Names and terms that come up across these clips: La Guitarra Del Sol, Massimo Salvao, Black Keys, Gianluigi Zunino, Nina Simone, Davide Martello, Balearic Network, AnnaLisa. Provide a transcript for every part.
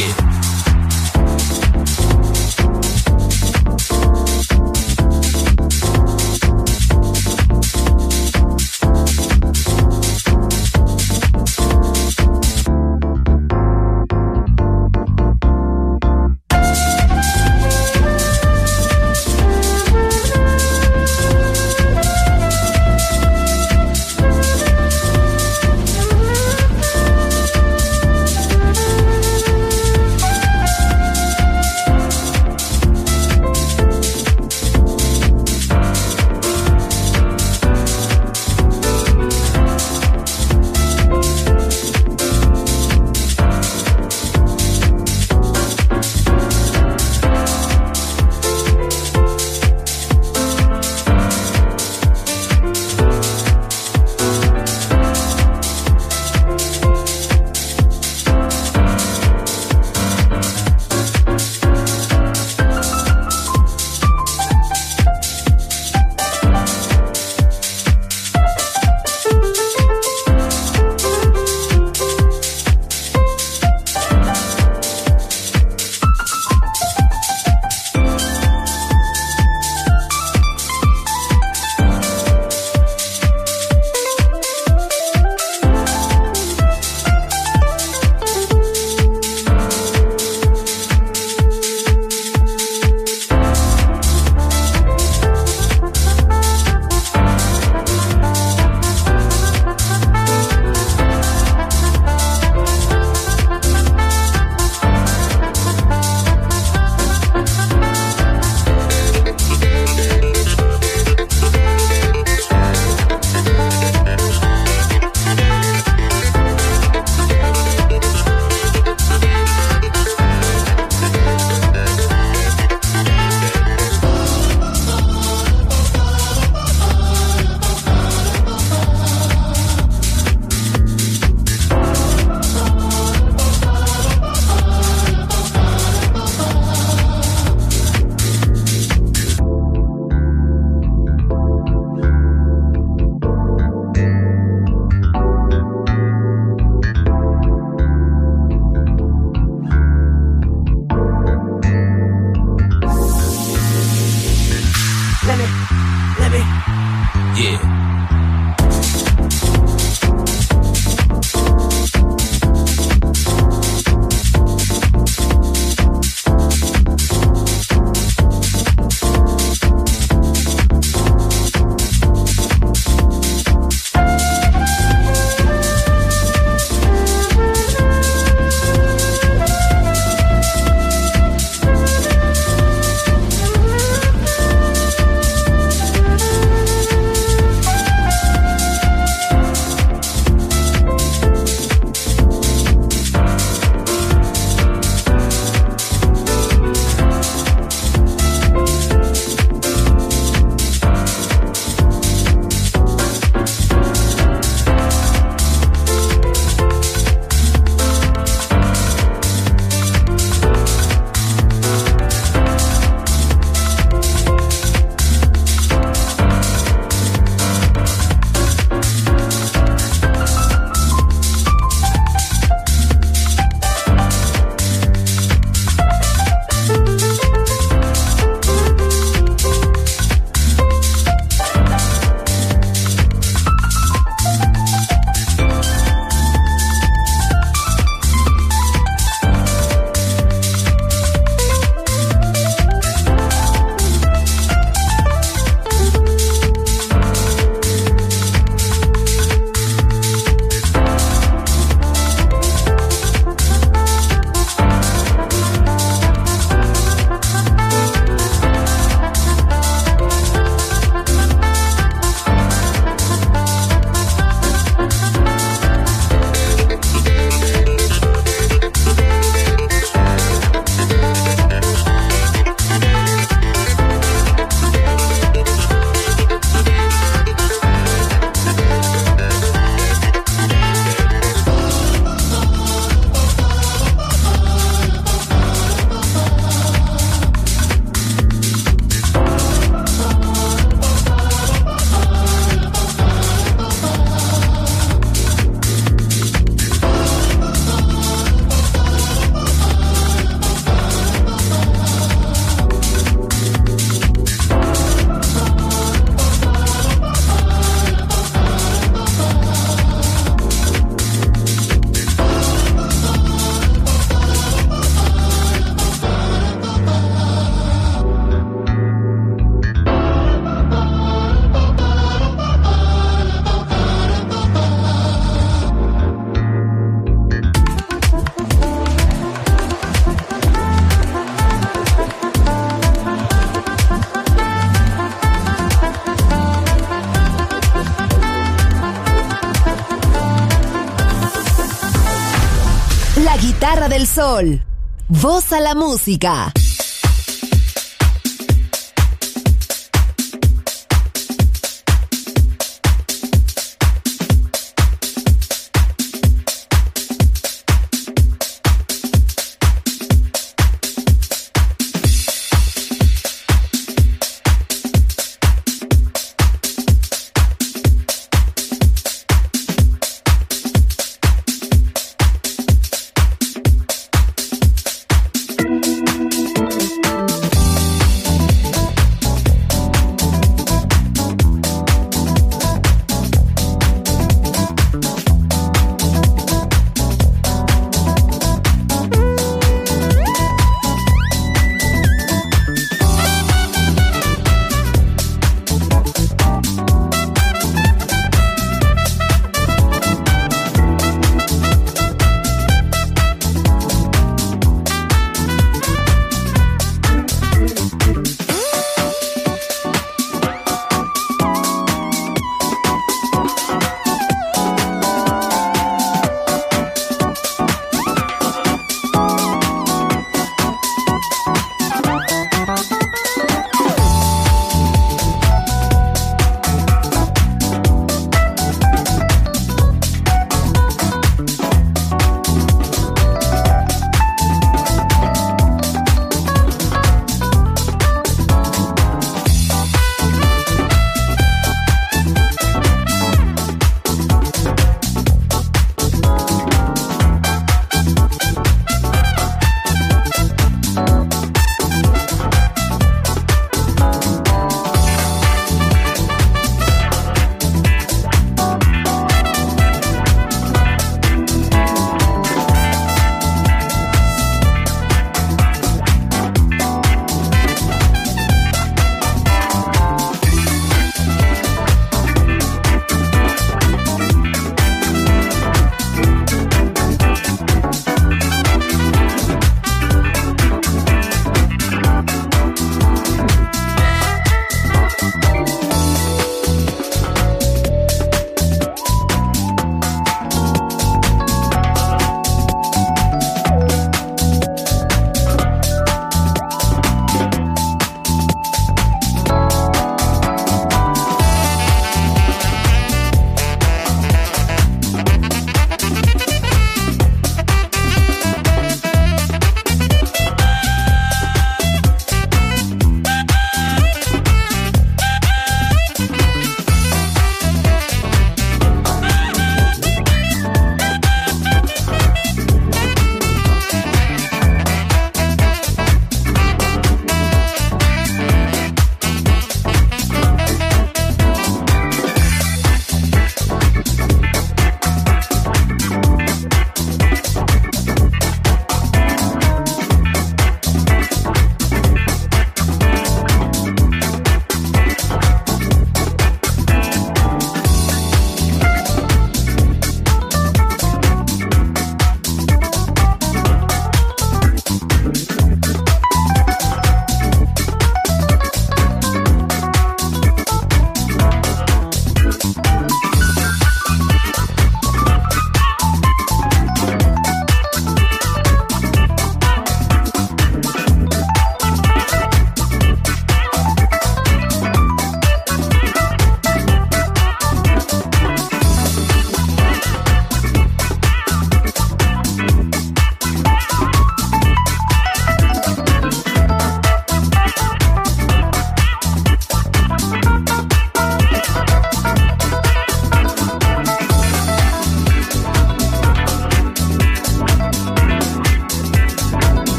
did. del Sol. Voz a la música.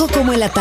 Rojo como el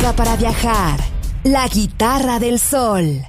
música para viajar. La Guitarra del Sol.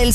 del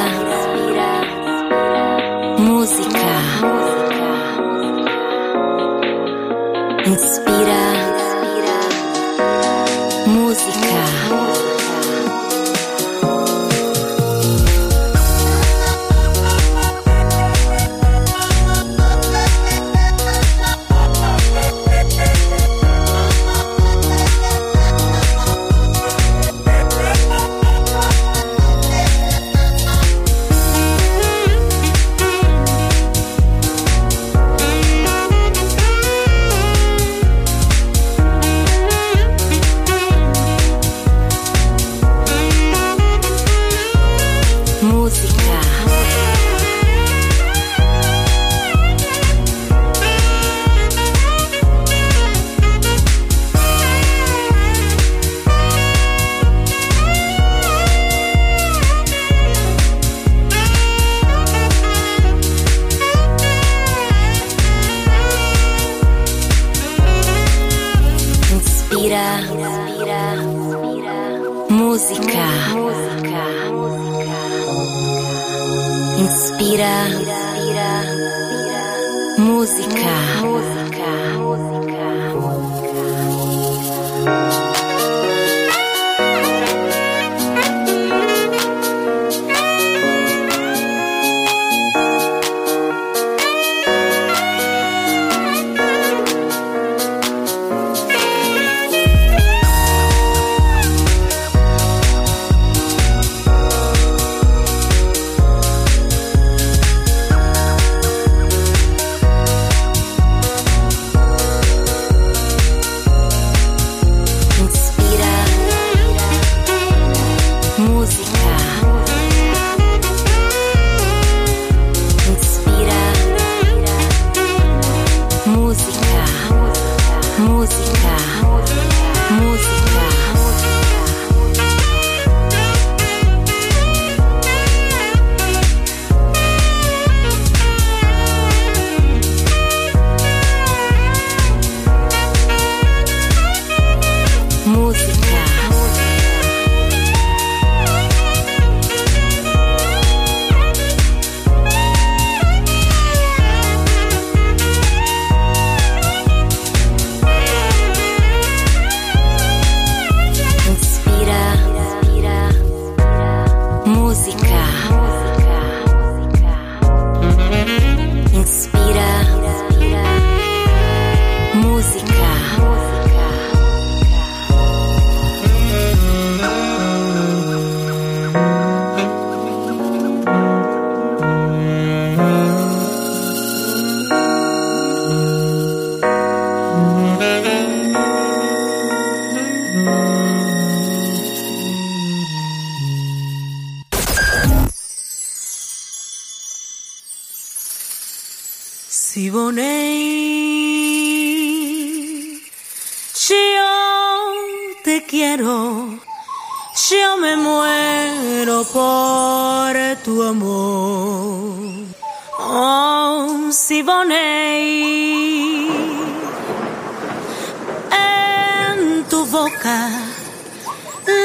música. Inspira, música.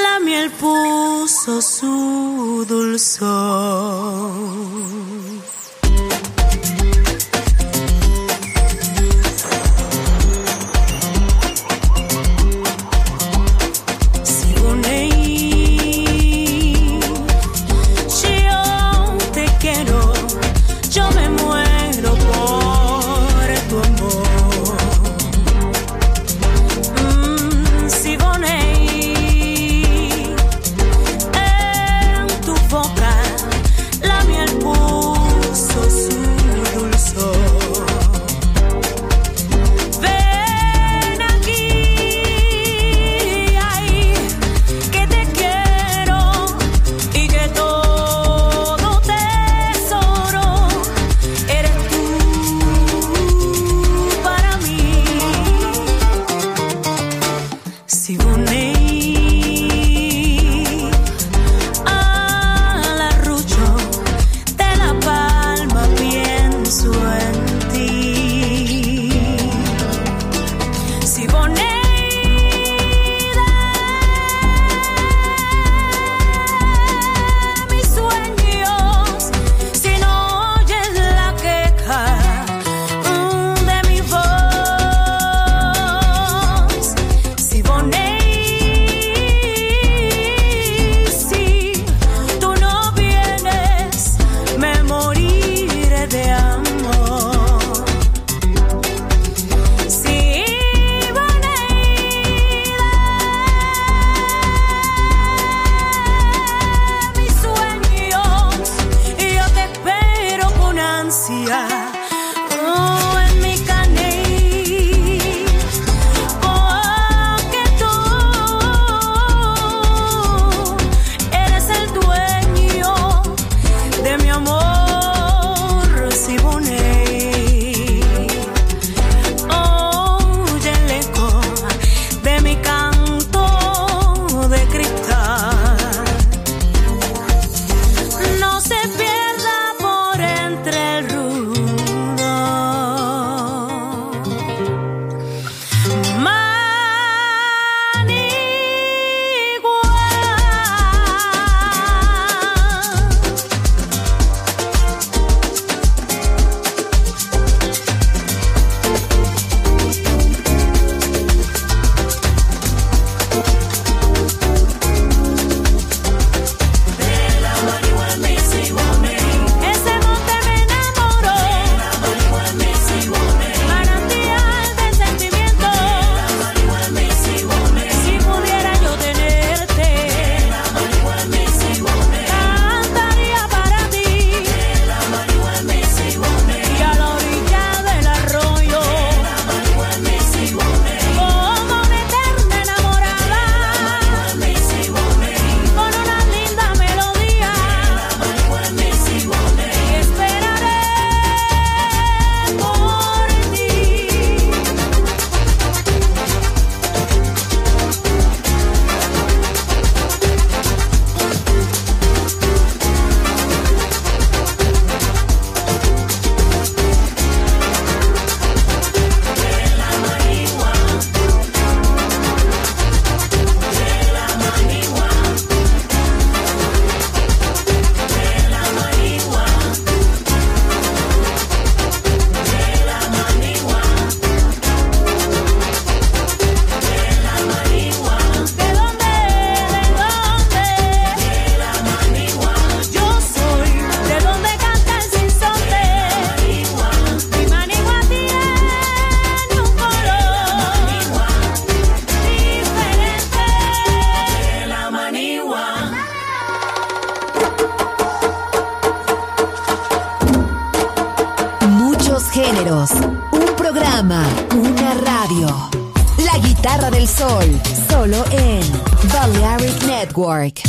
La miel pura. Roqueros, un programa, una radio. La Guitarra del Sol, solo en Balearic Network.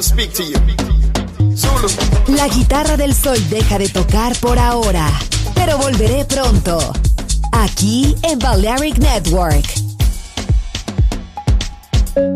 come speak to you. Zulu. La Guitarra del Sol deja de tocar por ahora, pero volveré pronto. Aquí en Balearic Network.